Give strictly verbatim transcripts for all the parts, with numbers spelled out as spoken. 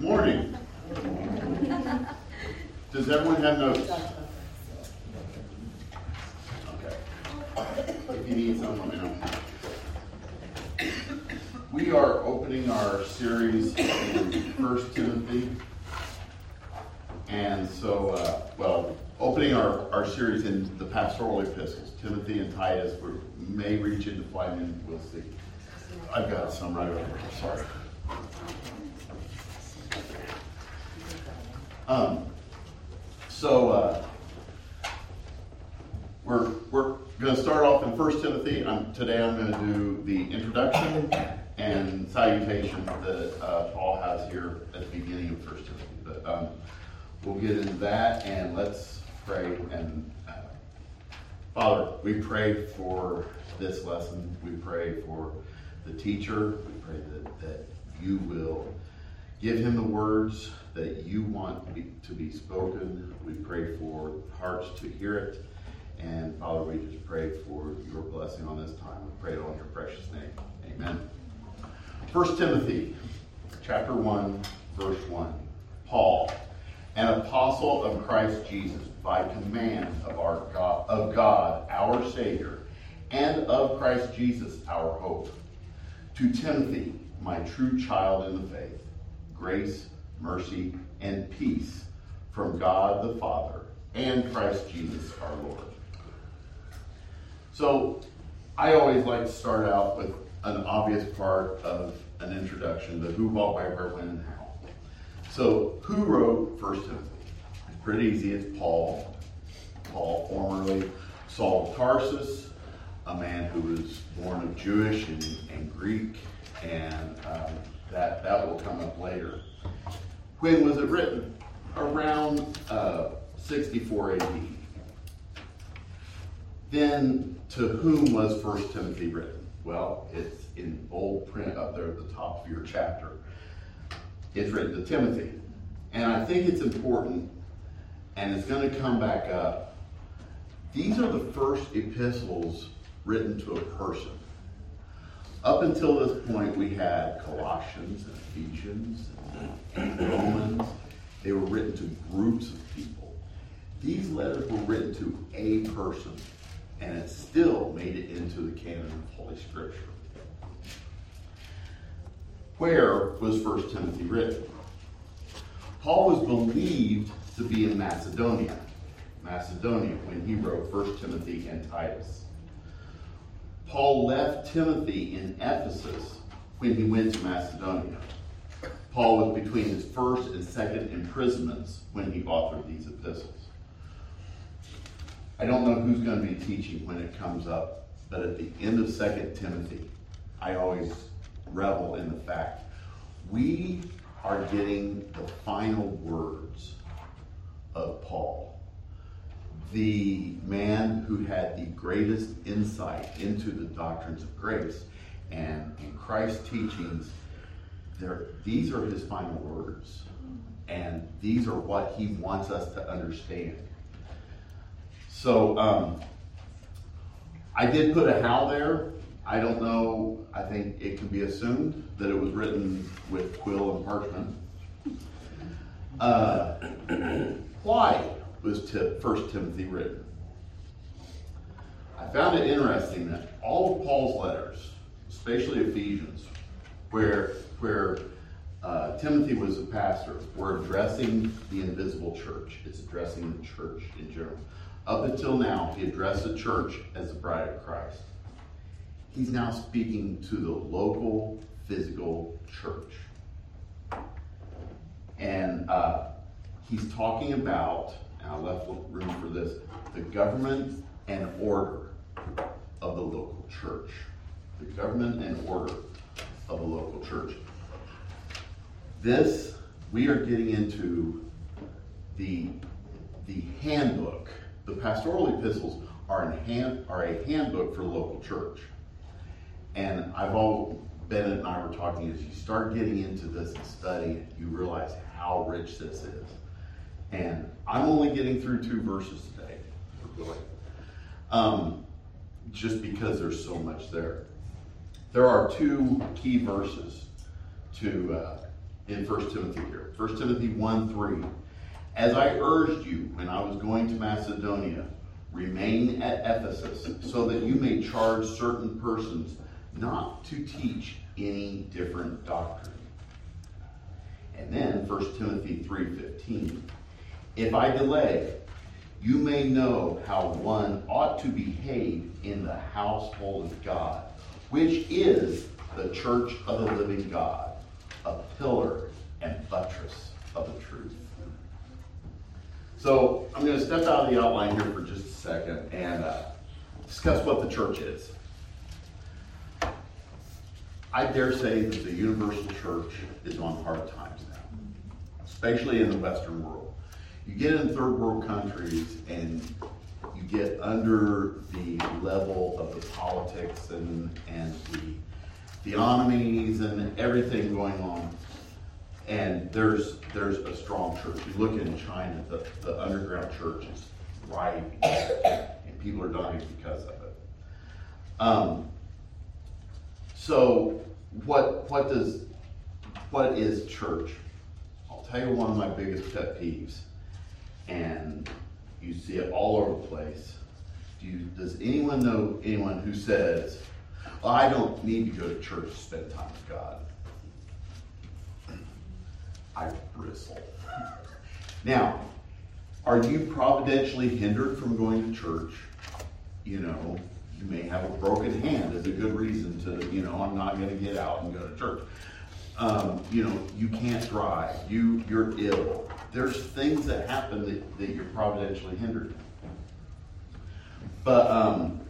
Morning. Does everyone have notes? Okay. If you need some, let me know. We are opening our series in First Timothy. And so, uh, well, opening our, our series in the pastoral epistles, Timothy and Titus. We may reach into Philemon, we'll see. I've got some right over here, sorry. Um, so, uh, we're, we're going to start off in First Timothy. I'm, today I'm going to do the introduction and salutation that uh, Paul has here at the beginning of First Timothy. But um, we'll get into that, and let's pray. And uh, Father, we pray for this lesson. We pray for the teacher. We pray that, that you will give him the words that you want to be spoken. We pray for hearts to hear it. And Father, we just pray for your blessing on this time. We pray it all in your precious name. Amen. First Timothy, chapter one, verse one. Paul, an apostle of Christ Jesus, by command of our God, of God, our Savior, and of Christ Jesus, our hope. To Timothy, my true child in the faith, grace, mercy, and peace from God the Father and Christ Jesus our Lord. So I always like to start out with an obvious part of an introduction, the who, what, why, where, when, and how. So who wrote First Timothy? It's pretty easy, it's Paul. Paul, formerly Saul of Tarsus, a man who was born of Jewish and, and Greek, and um, that, that will come up later. When was it written? Around uh, sixty-four A D. Then, to whom was First Timothy written? Well, it's in bold print up there at the top of your chapter. It's written to Timothy. And I think it's important, and it's going to come back up. These are the first epistles written to a person. Up until this point, we had Colossians and Ephesians and Romans. They were written to groups of people. These letters were written to a person, and it still made it into the canon of Holy Scripture. Where was First Timothy written? Paul was believed to be in Macedonia, Macedonia, when he wrote First Timothy and Titus. Paul left Timothy in Ephesus when he went to Macedonia. Paul was between his first and second imprisonments when he authored these epistles. I don't know who's going to be teaching when it comes up, but at the end of Second Timothy, I always revel in the fact we are getting the final words of Paul, the man who had the greatest insight into the doctrines of grace and in Christ's teachings. There, these are his final words, and these are what he wants us to understand. So um, I did put a how there. I don't know. I think it can be assumed that it was written with quill and parchment. Uh, why was First Timothy written? I found it interesting that all of Paul's letters, especially Ephesians, where where uh, Timothy was a pastor, were addressing the invisible church. It's addressing the church in general. Up until now, he addressed the church as the bride of Christ. He's now speaking to the local, physical church. And uh, he's talking about, and I left room for this, the government and order of the local church. The government and order of the local church. This, we are getting into the, the handbook. The pastoral epistles are, in hand, are a handbook for the local church. And I've all, Bennett and I were talking, is you start getting into this and study, you realize how rich this is. And I'm only getting through two verses today, really, um, just because there's so much there. There are two key verses to uh, in First Timothy here. First Timothy one three. As I urged you when I was going to Macedonia, remain at Ephesus, so that you may charge certain persons not to teach any different doctrine. And then First Timothy three fifteen. If I delay, you may know how one ought to behave in the household of God, which is the church of the living God, a pillar and buttress of the truth. So I'm going to step out of the outline here for just a second and uh, discuss what the church is. I dare say that the universal church is on hard times now, especially in the Western world. You get in third world countries and you get under the level of the politics and, and the theonomies and everything going on. And there's there's a strong church. You look in China, the, the underground church is thriving and people are dying because of it. Um, so what what does what is church? I'll tell you one of my biggest pet peeves. And you see it all over the place. Do you, does anyone know anyone who says, well, I don't need to go to church to spend time with God? I bristle. Now, are you providentially hindered from going to church? You know, you may have a broken hand as a good reason to, you know, I'm not going to get out and go to church. Um, you know, you can't drive. You, you're ill. There's things that happen that, that you're providentially hindered. But um,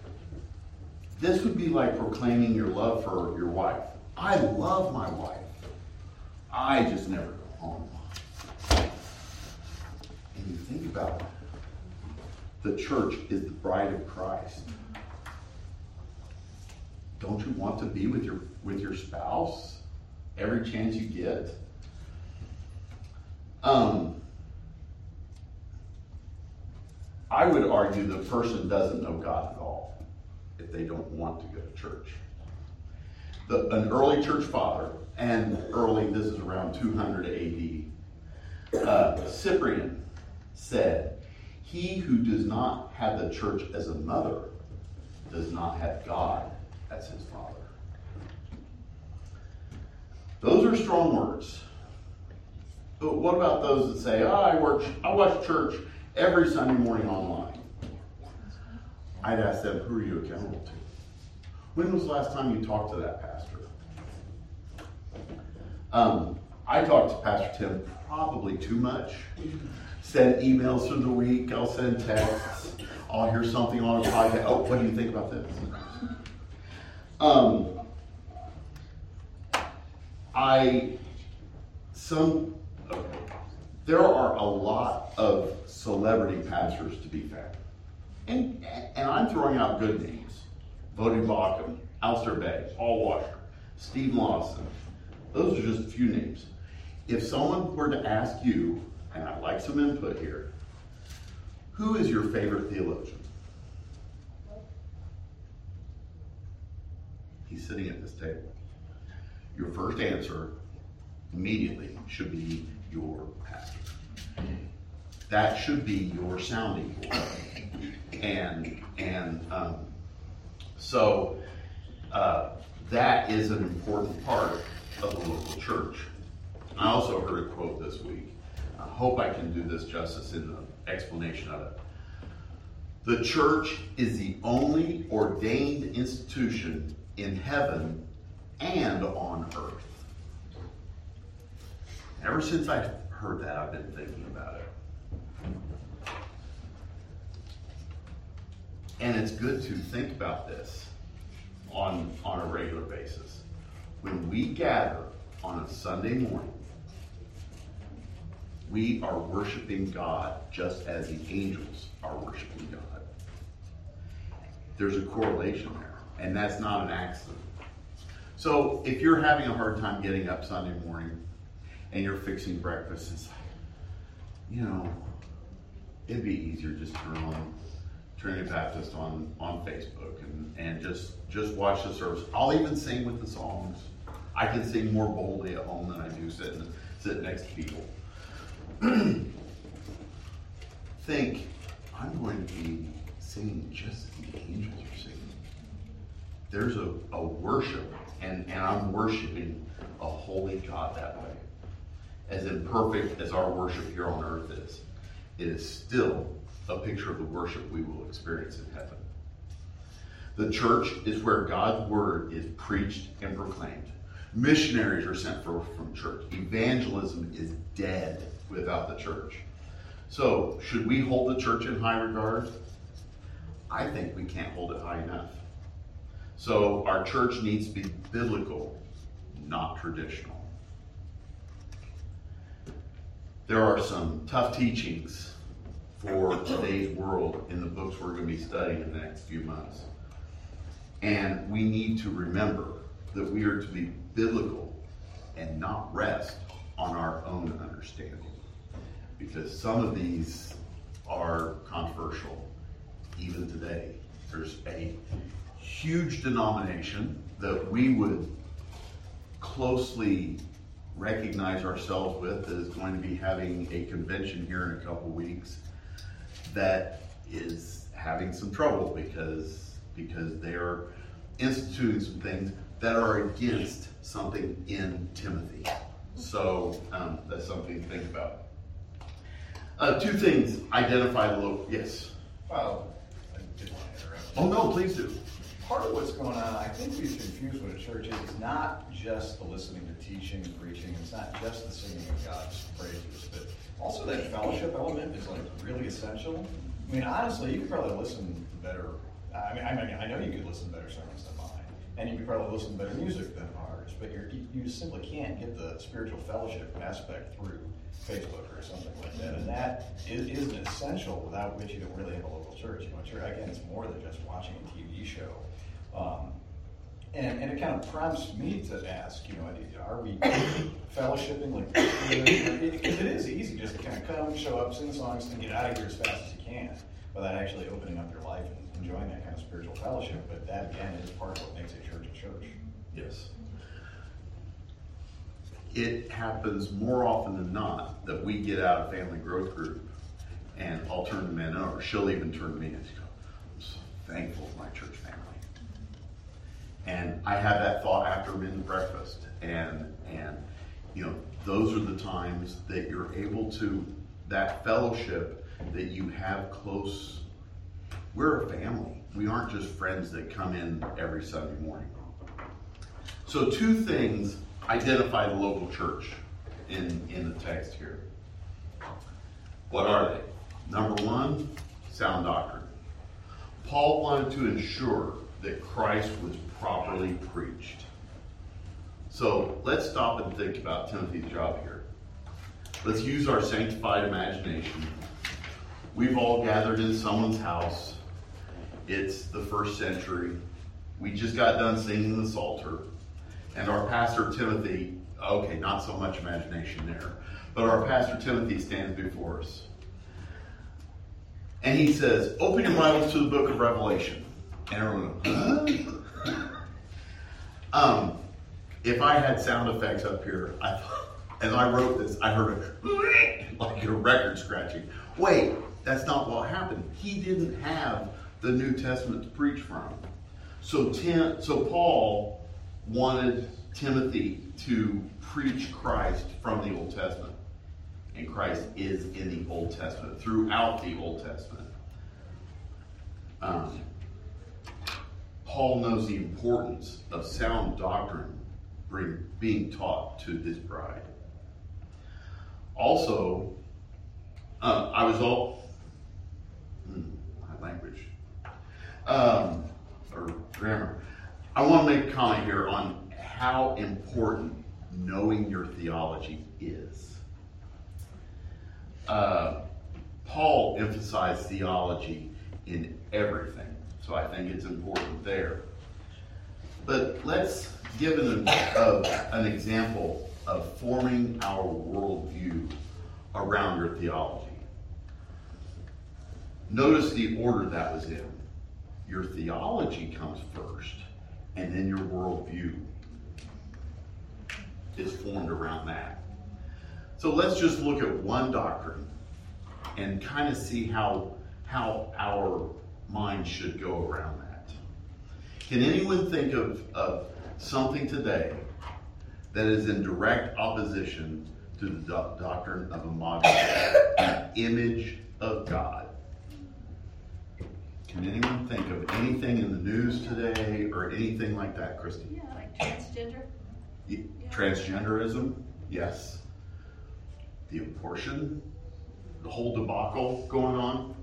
this would be like proclaiming your love for your wife. I love my wife. I just never go home. And you think about it. The church is the bride of Christ. Don't you want to be with your with your spouse every chance you get? Um, I would argue the person doesn't know God at all if they don't want to go to church. The, an early church father, and early, this is around two hundred A D, uh, Cyprian said, he who does not have the church as a mother does not have God as his father. Those are strong words. But what about those that say, oh, I, work, I watch church every Sunday morning online? I'd ask them, who are you accountable to? When was the last time you talked to that pastor? Um, I talked to Pastor Tim probably too much. Send emails through the week. I'll send texts. I'll hear something on a podcast. Oh, what do you think about this? Um, I, some... Okay. There are a lot of celebrity pastors to be found. And, and I'm throwing out good names. Bodie Bauckham, Alistair Begg, Paul Washer, Steve Lawson. Those are just a few names. If someone were to ask you, and I'd like some input here, who is your favorite theologian? He's sitting at this table. Your first answer immediately should be your pastor. That should be your sounding board. And, and um, so uh, that is an important part of the local church. I also heard a quote this week. I hope I can do this justice in the explanation of it. The church is the only ordained institution in heaven and on earth. Ever since I heard that, I've been thinking about it. And it's good to think about this on, on a regular basis. When we gather on a Sunday morning, we are worshiping God just as the angels are worshiping God. There's a correlation there, and that's not an accident. So if you're having a hard time getting up Sunday morning and you're fixing breakfast, it's like, you know, it'd be easier just turn on Trinity Baptist on, on Facebook and, and just, just watch the service. I'll even sing with the songs. I can sing more boldly at home than I do sitting, sitting next to people. Think, I'm going to be singing just as the angels are singing. There's a, a worship, and, and I'm worshiping a holy God that way. As imperfect as our worship here on earth is, it is still a picture of the worship we will experience in heaven. The church is where God's word is preached and proclaimed. Missionaries are sent forth from church. Evangelism is dead without the church. So, should we hold the church in high regard? I think we can't hold it high enough. So, our church needs to be biblical, not traditional. There are some tough teachings for today's world in the books we're going to be studying in the next few months. And we need to remember that we are to be biblical and not rest on our own understanding, because some of these are controversial even today. There's a huge denomination that we would closely recognize ourselves with that is going to be having a convention here in a couple weeks that is having some trouble because, because they're instituting some things that are against something in Timothy. So um, that's something to think about. Uh, two things identify the local. Yes? Well, I didn't want to interrupt you. Oh, no, please do. Part of what's going on, I think we've confused what a church is. It's not just the listening to teaching and preaching. It's not just the singing of God's praises, but also that fellowship element is like really essential. I mean, honestly, you could probably listen to better. I mean, I, mean, I know you could listen to better sermons than mine, and you could probably listen to better music than ours, but you're, you simply can't get the spiritual fellowship aspect through Facebook or something like that. And that is, is an essential without which you don't really have a local church. You know, church, again, it's more than just watching a T V show. Um, and, and it kind of prompts me to ask, you know, are we fellowshipping like this? Because it is easy just to kind of come, show up, sing songs, and get out of here as fast as you can without actually opening up your life and enjoying that kind of spiritual fellowship. But that, again, is part of what makes a church a church. Yes. It happens more often than not that we get out of family growth group and I'll turn to men over. She'll even turn to me and go, I'm so thankful for my church family. And I have that thought after men's breakfast. And, and you know, those are the times that you're able to, that fellowship that you have close, we're a family. We aren't just friends that come in every Sunday morning. So two things identify the local church in, in the text here. What are they? Number one, sound doctrine. Paul wanted to ensure that Christ was properly preached. So let's stop and think about Timothy's job here. Let's use our sanctified imagination. We've all gathered in someone's house. It's the first century. We just got done singing the Psalter. And our pastor Timothy, okay, not so much imagination there, but our pastor Timothy stands before us. And he says, open your Bibles to the book of Revelation. And everyone goes, huh? um, if I had sound effects up here, I, as I wrote this, I heard a like a record scratching. Wait, that's not what happened. He didn't have the New Testament to preach from. So Tim, so Paul wanted Timothy to preach Christ from the Old Testament. And Christ is in the Old Testament, throughout the Old Testament. Um, Paul knows the importance of sound doctrine bring, being taught to his bride. Also, uh, I was all... Hmm, my language. Um, or grammar. I want to make a comment here on how important knowing your theology is. Uh, Paul emphasized theology in everything, so I think it's important there. But let's given a, a, an example of forming our worldview around your theology. Notice the order that was in. Your theology comes first, and then your worldview is formed around that. So let's just look at one doctrine and kind of see how, how our mind should go around that. Can anyone think of, of something today that is in direct opposition to the do- doctrine of imago Dei, an image of God? Can anyone think of anything in the news today or anything like that, Christy? Yeah, like transgender. Yeah. Transgenderism, yes. The abortion, the whole debacle going on.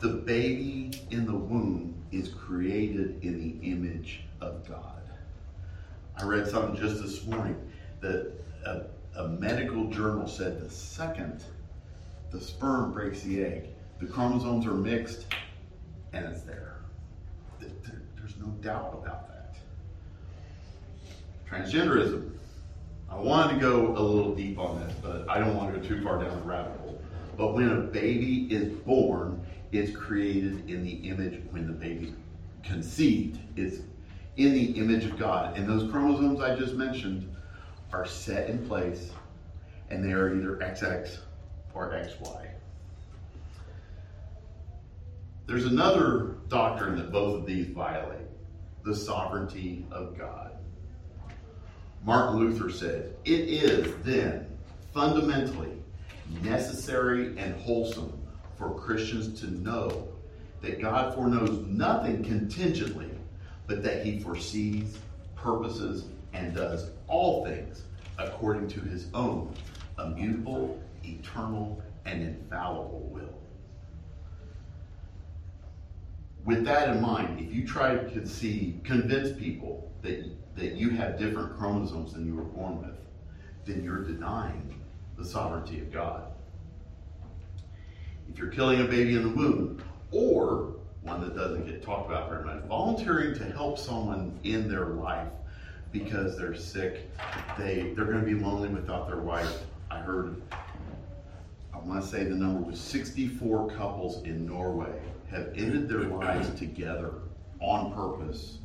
The baby in the womb is created in the image of God. I read something just this morning that a, a medical journal said the second the sperm breaks the egg, the chromosomes are mixed, and it's there. there. There's no doubt about that. Transgenderism. I wanted to go a little deep on this, but I don't want to go too far down the rabbit hole. But when a baby is born, it's created in the image, when the baby's conceived, it's in the image of God. And those chromosomes I just mentioned are set in place, and they are either X X or X Y. There's another doctrine that both of these violate, the sovereignty of God. Martin Luther said, "It is then fundamentally necessary and wholesome for Christians to know that God foreknows nothing contingently, but that he foresees, purposes, and does all things according to his own immutable, eternal, and infallible will." With that in mind, if you try to conceive, convince people that, that you have different chromosomes than you were born with, then you're denying the sovereignty of God. If you're killing a baby in the womb, or one that doesn't get talked about very much, volunteering to help someone in their life because they're sick, they, they're going to be lonely without their wife. I heard, I want to say the number was sixty-four couples in Norway have ended their lives together on purpose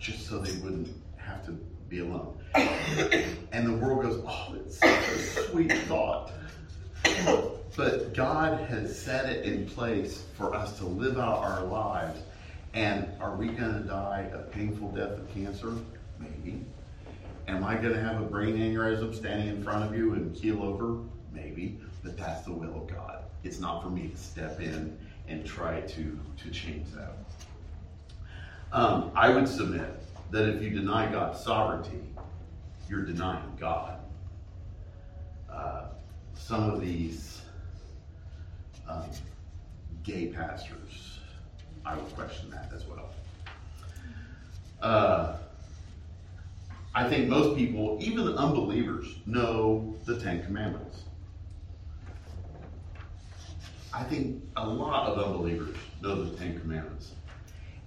just so they wouldn't have to be alone. And the world goes, "Oh, it's such a sweet thought." But God has set it in place for us to live out our lives. And are we going to die a painful death of cancer? Maybe. Am I going to have a brain aneurysm standing in front of you and keel over? Maybe. But that's the will of God. It's not for me to step in and try to, to change that. Um, I would submit that if you deny God's sovereignty, you're denying God. Uh, some of these um, gay pastors, I would question that as well. Uh, I think most people, even the unbelievers, know the Ten Commandments. I think a lot of unbelievers know the Ten Commandments.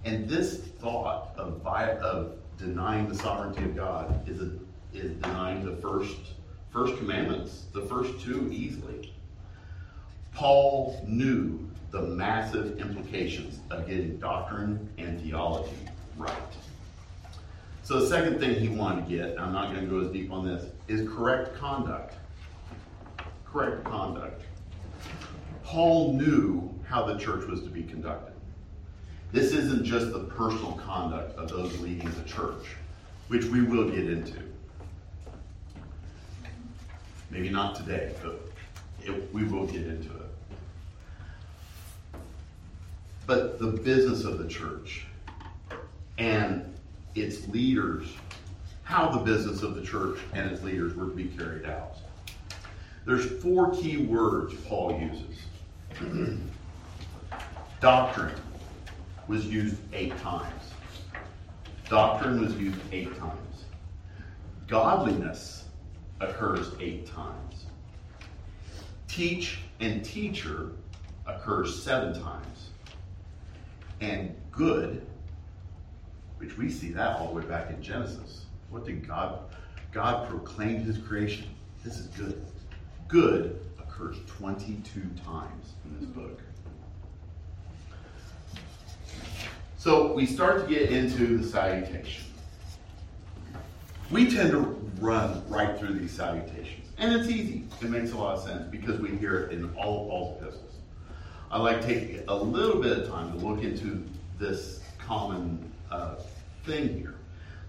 And this thought of, vi- of denying the sovereignty of God is, a, is denying the first, first commandments, the first two easily. Paul knew the massive implications of getting doctrine and theology right. So the second thing he wanted to get, and I'm not going to go as deep on this, is correct conduct. Correct conduct. Paul knew how the church was to be conducted. This isn't just the personal conduct of those leading the church, which we will get into. Maybe not today, but it, we will get into it. But the business of the church and its leaders, how the business of the church and its leaders were to be carried out. There's four key words Paul uses. Doctrine was used eight times. Doctrine was used eight times. Godliness occurs eight times. Teach and teacher occurs seven times. And good which we see that all the way back in Genesis. What did God? God proclaimed his creation. This is good. Good occurs twenty-two times in this book. So we start to get into the salutation. We tend to run right through these salutations. And it's easy. It makes a lot of sense because we hear it in all of Paul's epistles. I like taking a little bit of time to look into this common uh, thing here.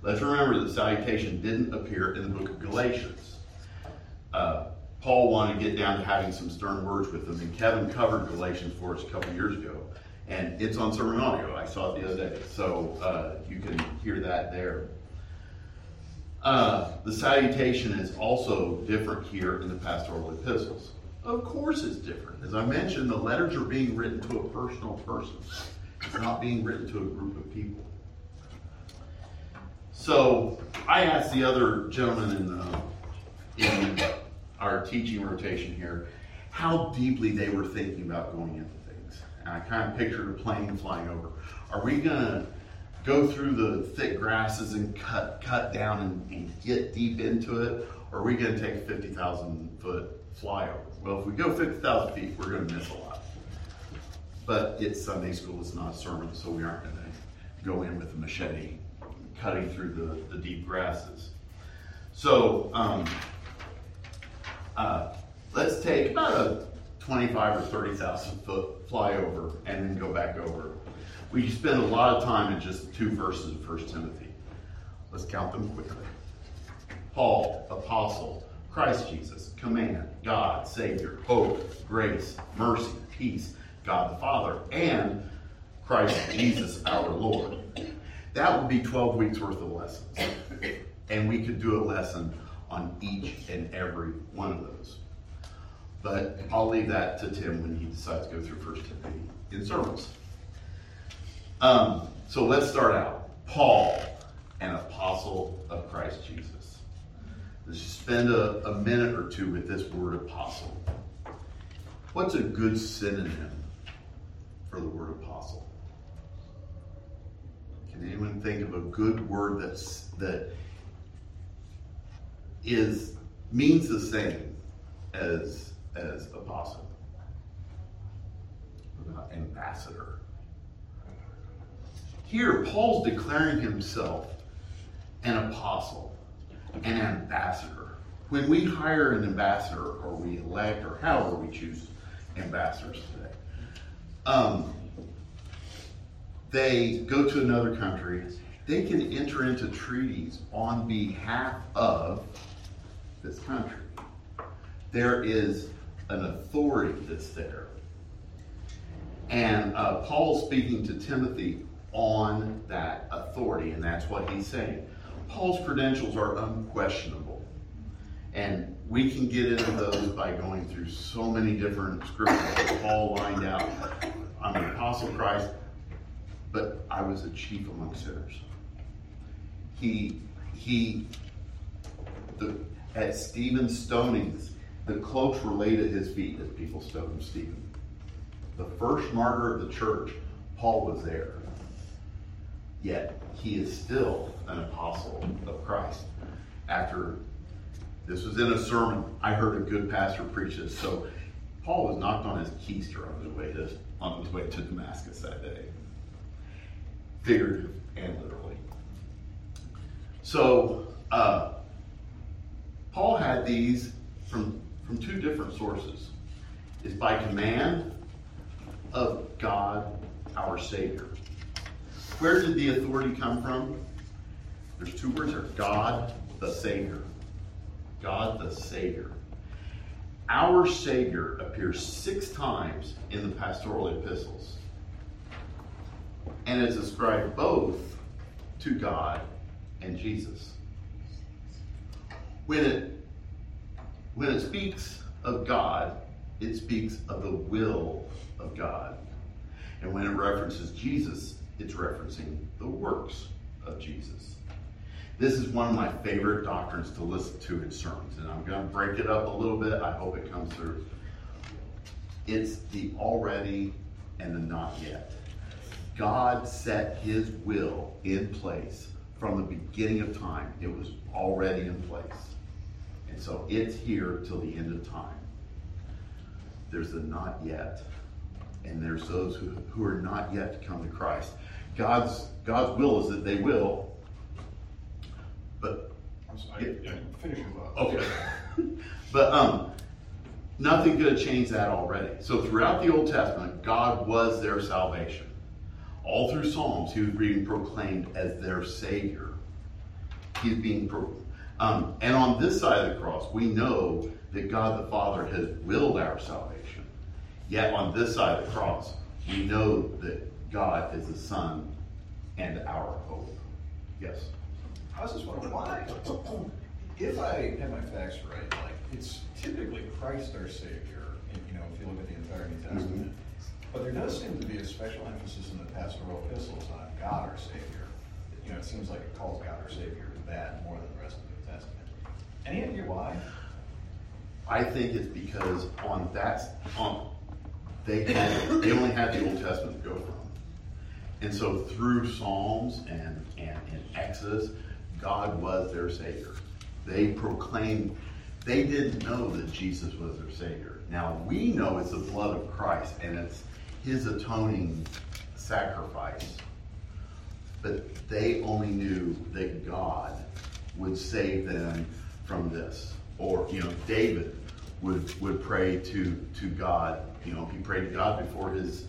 Let's remember that salutation didn't appear in the book of Galatians. Uh, Paul wanted to get down to having some stern words with them, and Kevin covered Galatians for us a couple years ago. And it's on sermon audio. I saw it the other day, so uh, you can hear that there. Uh, the salutation is also different here in the pastoral epistles. Of course it's different. As I mentioned, the letters are being written to a personal person. It's not being written to a group of people. So I asked the other gentleman in, the, in our teaching rotation here how deeply they were thinking about going into things. And I kind of pictured a plane flying over. Are we going to go through the thick grasses and cut cut down and, and get deep into it? Or are we going to take a fifty thousand foot flyover? Well, if we go fifty thousand feet, we're going to miss a lot. But it's Sunday school, it's not a sermon, so we aren't going to go in with a machete cutting through the, the deep grasses. So um, uh, let's take about a twenty-five or thirty thousand foot flyover and then go back over. We spend a lot of time in just two verses of First Timothy. Let's count them quickly. Paul, apostle, Christ Jesus, command, God, Savior, hope, grace, mercy, peace, God the Father, and Christ Jesus our Lord. That would be twelve weeks worth of lessons. And we could do a lesson on each and every one of those. But I'll leave that to Tim when he decides to go through First Timothy in sermons. Um, so let's start out. Paul, an apostle of Christ Jesus. Let's just spend a, a minute or two with this word apostle. What's a good synonym for the word apostle? Can anyone think of a good word that's, that is means the same as, as apostle? What about ambassador? Here, Paul's declaring himself an apostle, an ambassador. When we hire an ambassador, or we elect, or however we choose ambassadors today, um, they go to another country, they can enter into treaties on behalf of this country. There is an authority that's there. And uh, Paul's speaking to Timothy on that authority, and that's what he's saying. Paul's credentials are unquestionable, and we can get into those by going through so many different scriptures that Paul lined out. I'm an apostle of Christ, but I was a chief among sinners. He, he, the, at Stephen's stonings, the cloaks were laid at his feet as people stoned Stephen. The first martyr of the church, Paul was there. Yet he is still an apostle of Christ. After this was in a sermon, I heard a good pastor preach this. So Paul was knocked on his keister on his way to on his way to Damascus that day, figuratively and literally. So uh, Paul had these from from two different sources. It's by command of God, our Savior. Where did the authority come from? There's two words there. God the Savior. God the Savior. Our Savior appears six times in the pastoral epistles. And it's ascribed both to God and Jesus. When it, when it speaks of God, it speaks of the will of God. And when it references Jesus, it's referencing the works of Jesus. This is one of my favorite doctrines to listen to in sermons, and I'm going to break it up a little bit. I hope it comes through. It's the already and the not yet. God set his will in place from the beginning of time. It was already in place. And so it's here till the end of time. There's the not yet. And there's those who, who are not yet to come to Christ. God's God's will is that they will. But I'm sorry, yeah, I'm finishing up. Okay. But um nothing could have changed that already. So throughout the Old Testament, God was their salvation. All through Psalms, he was being proclaimed as their Savior. He's being pro- um, and on this side of the cross, we know that God the Father has willed our salvation. Yet on this side of the cross, we know that God is the Son and our hope. Yes? I was just wondering why, if I have my facts right, like it's typically Christ our Savior, and, you know, if you look at the entire New Testament. Mm-hmm. But there does seem to be a special emphasis in the pastoral epistles on God our Savior. You know, it seems like it calls God our Savior to that more than the rest of the New Testament. Any idea why? I think it's because on that, on they had, they only had the Old Testament to go from, and so through Psalms and and in Exodus, God was their Savior. They proclaimed. They didn't know that Jesus was their Savior. Now we know it's the blood of Christ and it's his atoning sacrifice, but they only knew that God would save them from this. Or, you know, David would would pray to to God. You know, he prayed to God before his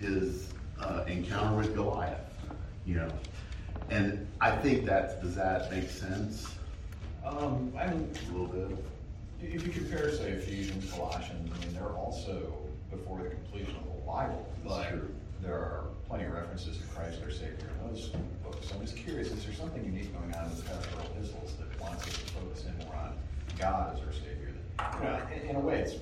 his uh, encounter with Goliath. You know, and I think that does that make sense? Um, I mean, a little bit. If you compare, say, Ephesians, Colossians, I mean, they're also before the completion of the Bible, but there are plenty of references to Christ our Savior in those books. So I'm just curious, is there something unique going on in the pastoral epistles that wants us to focus in more on God as our Savior? That, you know, in, in a way, it's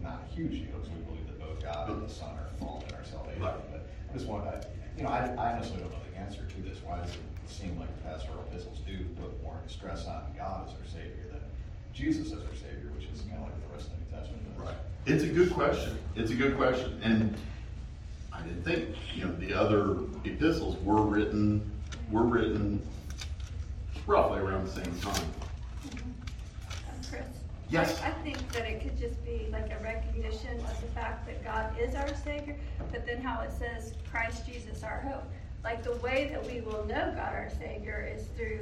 not a huge deal because we believe that both God and the Son are involved in our salvation. Right. But I just want to, you know, I, I honestly don't know the answer to this. Why does it seem like the pastoral epistles do put more stress on God as our Savior than Jesus as our Savior, which is kind of like the rest of the New Testament. Right. It's a good question. It's a good question. And I didn't think, you know, the other epistles were written, were written roughly around the same time. Um, Chris? Yes? I, I think that it could just be like a recognition of the fact that God is our Savior, but then how it says Christ Jesus our hope. Like the way that we will know God our Savior is through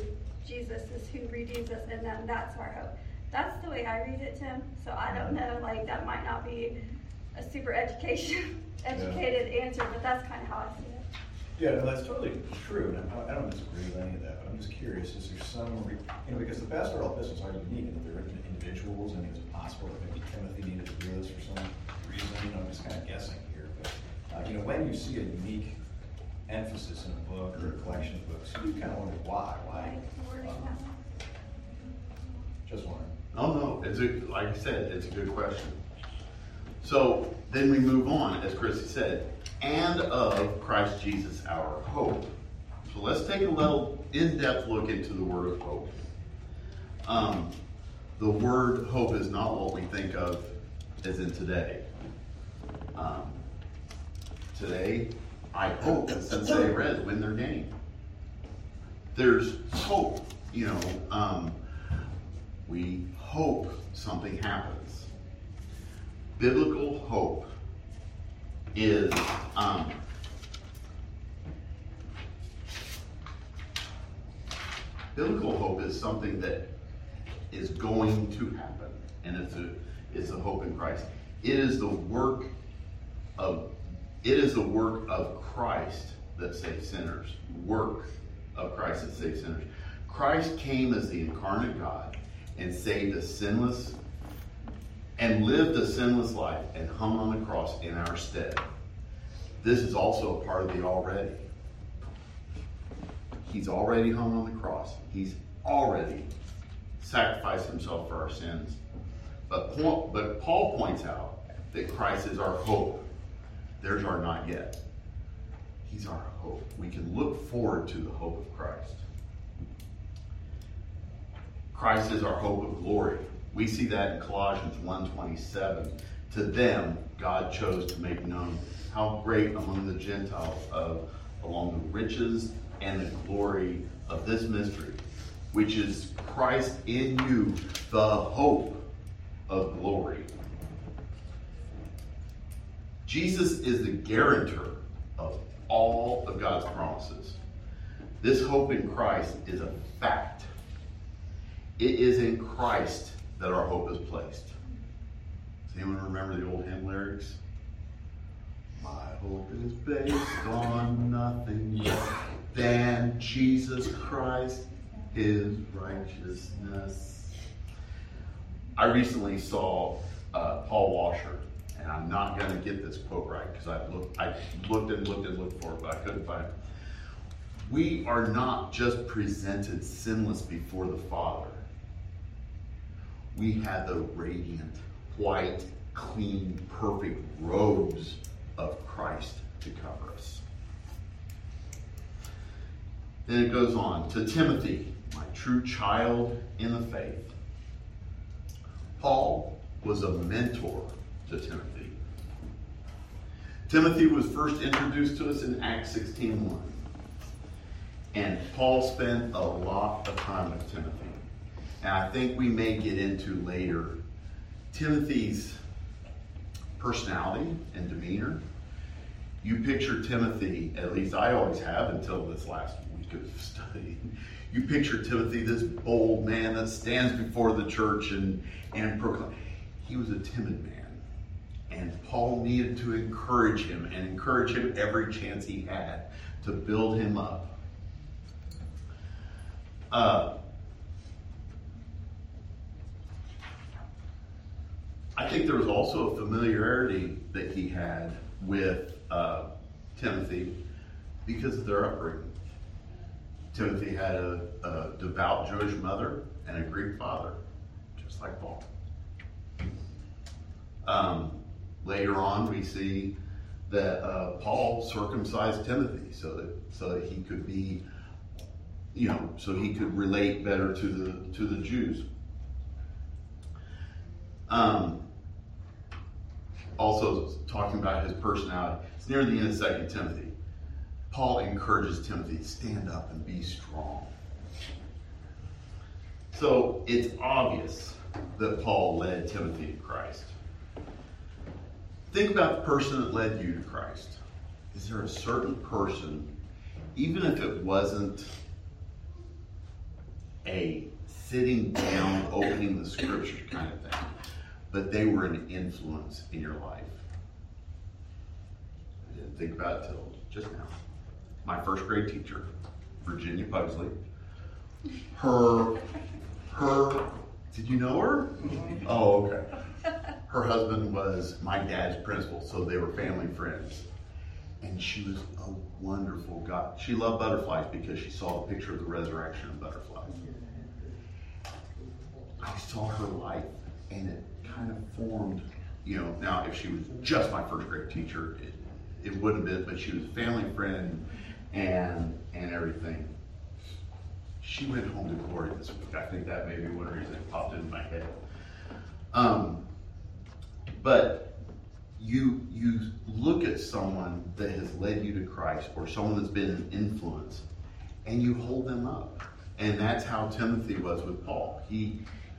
Jesus is who redeems us, and that, that's our hope. That's the way I read it, Tim. So I don't know, like that might not be a super education, educated yeah. answer, but that's kind of how I see it. Yeah, no, that's totally true, and I, I don't disagree with any of that, but I'm just curious, is there some, re- you know, because the pastoral epistles are unique in that they're written to individuals, and it's possible that maybe Timothy needed to do this for some reason, you know, I'm just kind of guessing here, but, uh, you know, when you see a unique emphasis in a book or a collection of books, you kind of wonder why, why? Um, just wondering. No, no, it's a, like I said, it's a good question. So then we move on, as Chrissy said, and of Christ Jesus our hope. So let's take a little in-depth look into the word of hope. Um, the word hope is not what we think of as in today. Um, today, I hope that Cincinnati Reds win their game. There's hope, you know. Um, we hope something happens. Biblical hope is um, biblical hope is something that is going to happen, and it's a it's a hope in Christ. It is the work of. It is the work of Christ that saves sinners. Work of Christ that saves sinners. Christ came as the incarnate God and saved a sinless and lived a sinless life and hung on the cross in our stead. This is also a part of the already. He's already hung on the cross. He's already sacrificed himself for our sins. But, but Paul points out that Christ is our hope. There's our not yet. He's our hope. We can look forward to the hope of Christ. Christ is our hope of glory. We see that in Colossians one twenty-seven to them God chose to make known how great among the Gentiles of along the riches and the glory of this mystery, which is Christ in you, the hope of glory. Jesus is the guarantor of all of God's promises. This hope in Christ is a fact. It is in Christ that our hope is placed. Does anyone remember the old hymn lyrics? My hope is based on nothing less than Jesus Christ, his righteousness. I recently saw uh, Paul Washer, and I'm not going to get this quote right because I looked, I looked and looked and looked for it, but I couldn't find it. We are not just presented sinless before the Father. We have the radiant, white, clean, perfect robes of Christ to cover us. Then it goes on to Timothy, my true child in the faith. Paul was a mentor to Timothy. Timothy was first introduced to us in Acts sixteen one. And Paul spent a lot of time with Timothy. And I think we may get into later Timothy's personality and demeanor. You picture Timothy, at least I always have until this last week of study, you picture Timothy, this bold man that stands before the church and, and proclaims. He was a timid man. And Paul needed to encourage him and encourage him every chance he had to build him up. Uh, I think there was also a familiarity that he had with uh, Timothy because of their upbringing. Timothy had a, a devout Jewish mother and a Greek father, just like Paul. Um, later on, we see that uh, Paul circumcised Timothy so that so that he could be. You know, so he could relate better to the to the Jews. Um, also, talking about his personality, it's near the end of Second Timothy. Paul encourages Timothy to stand up and be strong. So it's obvious that Paul led Timothy to Christ. Think about the person that led you to Christ. Is there a certain person, even if it wasn't a sitting down, opening the scriptures kind of thing, but they were an influence in your life? I didn't think about it till just now. My first grade teacher, Virginia Pugsley, her, her, did you know her? Oh, okay. Her husband was my dad's principal, so they were family friends. And she was a wonderful God. She loved butterflies because she saw the picture of the resurrection of butterflies. I saw her life, and it kind of formed, you know, now if she was just my first grade teacher, it, it would have been, but she was a family friend and and everything. She went home to glory this week. I think that may be one reason it popped into my head. Um, but... You you look at someone that has led you to Christ or someone that's been an influence, and you hold them up. And that's how Timothy was with Paul. He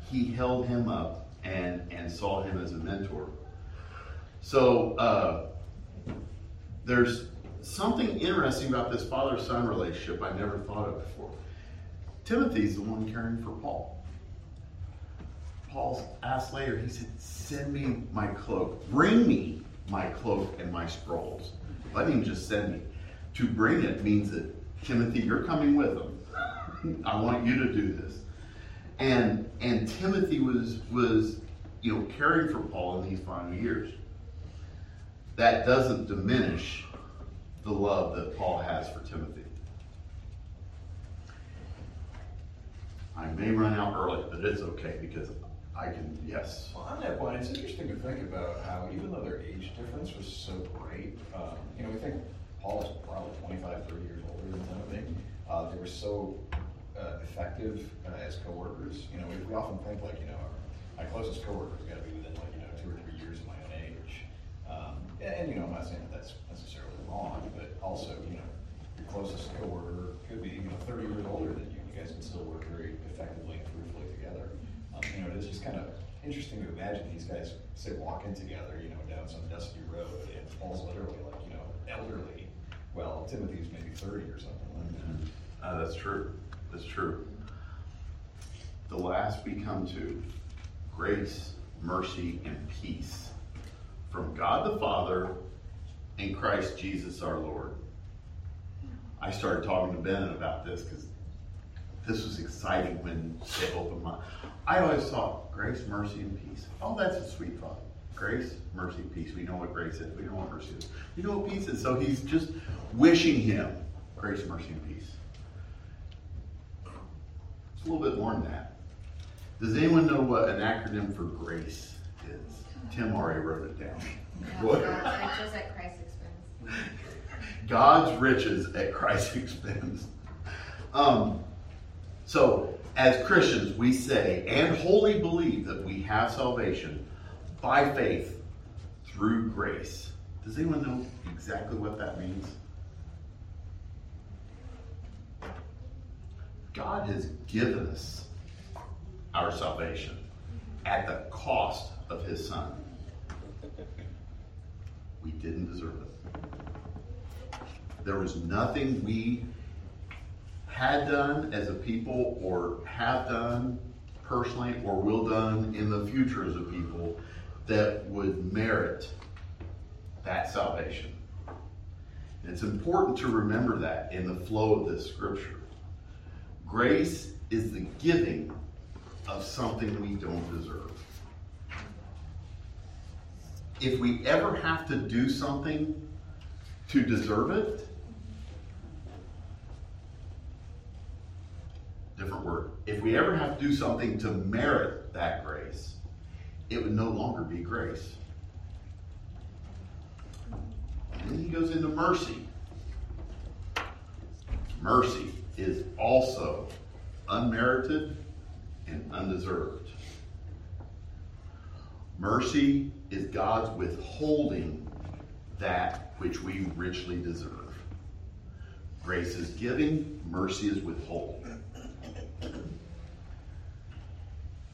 he held him up and, and saw him as a mentor. So uh, there's something interesting about this father-son relationship I never thought of before. Timothy's the one caring for Paul. Paul asked later, he said, send me my cloak. Bring me my cloak and my scrolls. Let him just send me. To bring it means that, Timothy, you're coming with him. I want you to do this. And and Timothy was, was you know, caring for Paul in these final years. That doesn't diminish the love that Paul has for Timothy. I may run out early, but it's okay because I can, yes. Well, on that point, it's interesting to think about how even though their age difference was so great, um, you know, we think Paul is probably twenty-five, thirty years older than Timothy. Uh, they were so uh, effective uh, as coworkers. You know, we, we often think like, you know, our, my closest coworker's got to be within like, you know, two or three years of my own age. and, and you know, I'm not saying that that's necessarily wrong, but also, you know, your closest coworker could be, you know, thirty years older than you. You guys can still work very effectively and fruitfully together. Um, you know, it's just kind of interesting to imagine these guys sit walking together, you know, down some dusty road, and Paul's literally like, you know, elderly. Well, Timothy's maybe thirty or something like that. Uh, that's true. That's true. The last we come to, grace, mercy, and peace from God the Father and Christ Jesus our Lord. I started talking to Ben about this because this was exciting when they opened my... I always thought, grace, mercy, and peace. Oh, that's a sweet thought. Grace, mercy, peace. We know what grace is. We know what mercy is. We know what peace is. So he's just wishing him grace, mercy, and peace. It's a little bit more than that. Does anyone know what an acronym for grace is? Tim already wrote it down. What? God's riches at Christ's expense. God's riches at Christ's expense. Um, so, as Christians, we say and wholly believe that we have salvation by faith through grace. Does anyone know exactly what that means? God has given us our salvation at the cost of his son. We didn't deserve it. There was nothing we had done as a people or have done personally or will done in the future as a people that would merit that salvation. And it's important to remember that in the flow of this scripture. Grace is the giving of something we don't deserve. If we ever have to do something to deserve it, different word. If we ever have to do something to merit that grace, it would no longer be grace. And then he goes into mercy. Mercy is also unmerited and undeserved. Mercy is God's withholding that which we richly deserve. Grace is giving, mercy is withholding.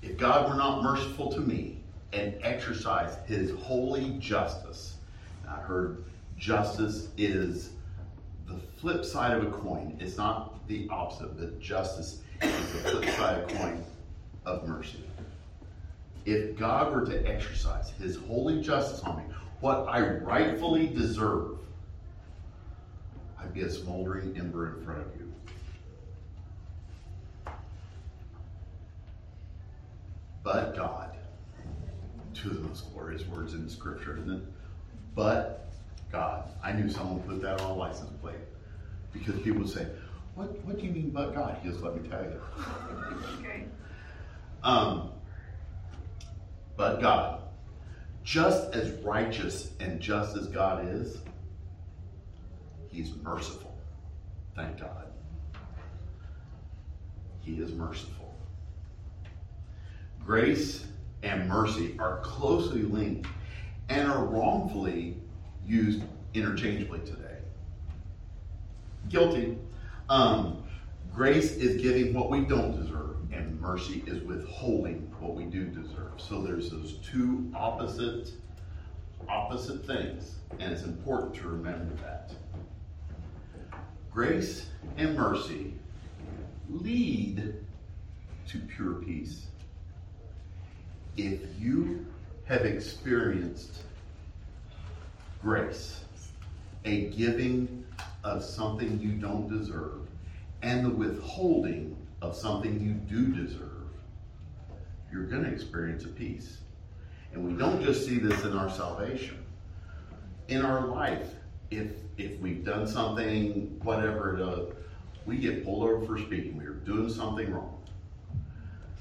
If God were not merciful to me and exercised his holy justice, I heard justice is the flip side of a coin. It's not the opposite, but justice is the flip side of a coin of mercy. If God were to exercise his holy justice on me, what I rightfully deserve, I'd be a smoldering ember in front of you. But God, two of the most glorious words in scripture, isn't it? But God. I knew someone put that on a license plate because people would say, what, what do you mean but God? He goes, let me tell you. Okay. Um, but God, just as righteous and just as God is, he's merciful. Thank God. He is merciful. Grace and mercy are closely linked and are wrongfully used interchangeably today. Guilty. Um, grace is giving what we don't deserve, and mercy is withholding what we do deserve. So there's those two opposite, opposite things, and it's important to remember that. Grace and mercy lead to pure peace. If you have experienced grace, a giving of something you don't deserve, and the withholding of something you do deserve, you're going to experience a peace. And we don't just see this in our salvation. In our life, if if we've done something, whatever it is, we get pulled over for speeding. We're doing something wrong.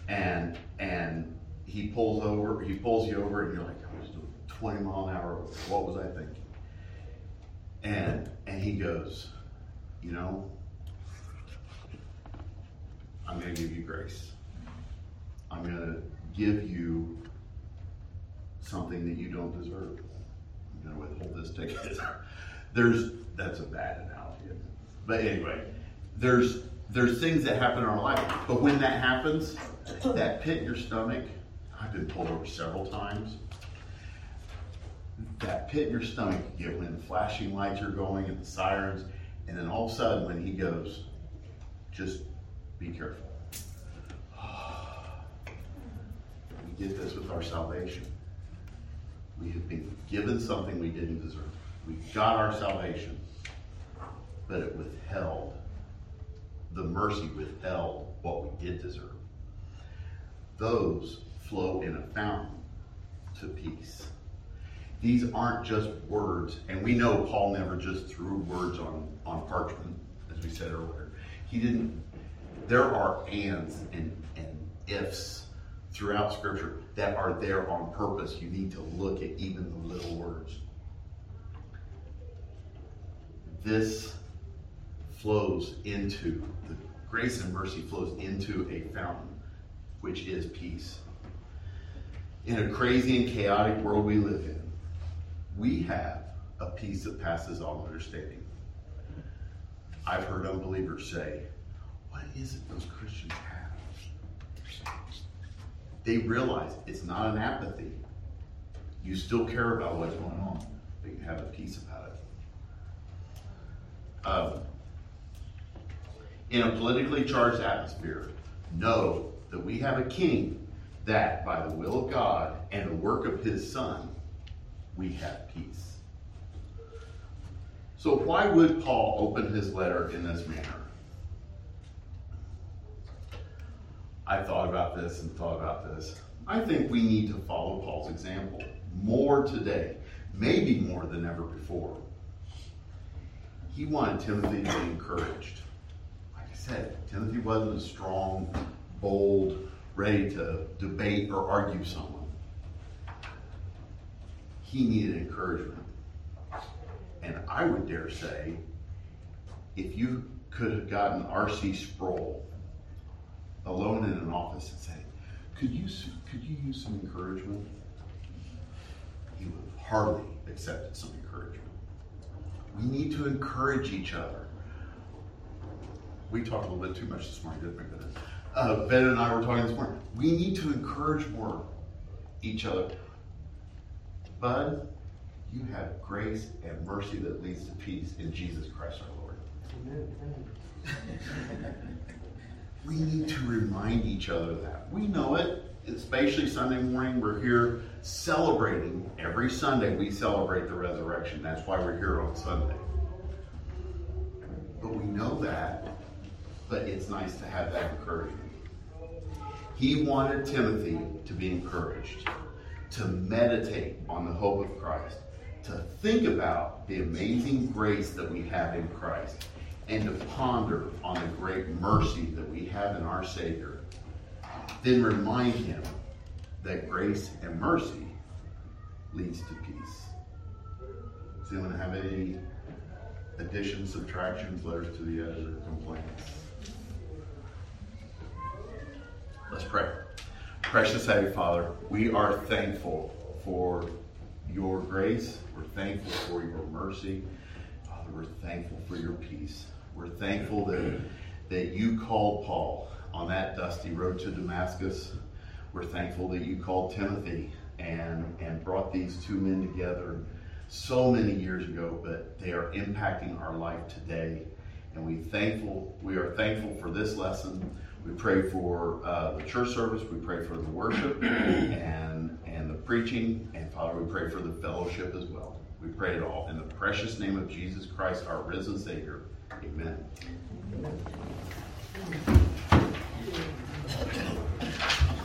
And and He pulls over, he pulls you over, and you're like, I was doing twenty mile an hour. What was I thinking? And and he goes, you know, I'm going to give you grace. I'm going to give you something that you don't deserve. I'm gonna withhold this ticket. There's, that's a bad analogy. But anyway, there's there's things that happen in our life. But when that happens, that pit in your stomach, I've been pulled over several times. That pit in your stomach, you get when the flashing lights are going and the sirens, and then all of a sudden when he goes, just be careful. We get this with our salvation. We have been given something we didn't deserve. We got our salvation, but it withheld. The mercy withheld what we did deserve. Those flow in a fountain to peace. These aren't just words, and we know Paul never just threw words on, on parchment, as we said earlier. He didn't. There are ands and, and ifs throughout Scripture that are there on purpose. You need to look at even the little words. This flows into, the grace and mercy flows into a fountain, which is peace. In a crazy and chaotic world we live in, we have a peace that passes all understanding. I've heard unbelievers say, what is it those Christians have? They realize it's not an apathy. You still care about what's going on, but you have a peace about it. Um, in a politically charged atmosphere, know that we have a king that by the will of God and the work of his son, we have peace. So why would Paul open his letter in this manner? I thought about this and thought about this. I think we need to follow Paul's example more today, maybe more than ever before. He wanted Timothy to be encouraged. Like I said, Timothy wasn't a strong, bold, ready to debate or argue someone. He needed encouragement. And I would dare say, if you could have gotten R C Sproul alone in an office and said, could you, could you use some encouragement? He would have hardly accepted some encouragement. We need to encourage each other. We talked a little bit too much this morning, didn't we? Uh, Ben and I were talking this morning. We need to encourage more each other. Bud, you have grace and mercy that leads to peace in Jesus Christ our Lord. Amen. We need to remind each other of that. We know it, especially Sunday morning. We're here celebrating. Every Sunday we celebrate the resurrection. That's why we're here on Sunday. But we know that, but it's nice to have that encouragement. He wanted Timothy to be encouraged, to meditate on the hope of Christ, to think about the amazing grace that we have in Christ, and to ponder on the great mercy that we have in our Savior. Then remind him that grace and mercy leads to peace. Does anyone have any additions, subtractions, letters to the editor, complaints? Let's pray. Precious Heavenly Father, we are thankful for your grace. We're thankful for your mercy. Father, we're thankful for your peace. We're thankful that, that you called Paul on that dusty road to Damascus. We're thankful that you called Timothy and, and brought these two men together so many years ago, but they are impacting our life today. And we thankful, we are thankful for this lesson. We pray for uh, the church service. We pray for the worship and, and the preaching. And Father, we pray for the fellowship as well. We pray it all in the precious name of Jesus Christ, our risen Savior. Amen. Amen.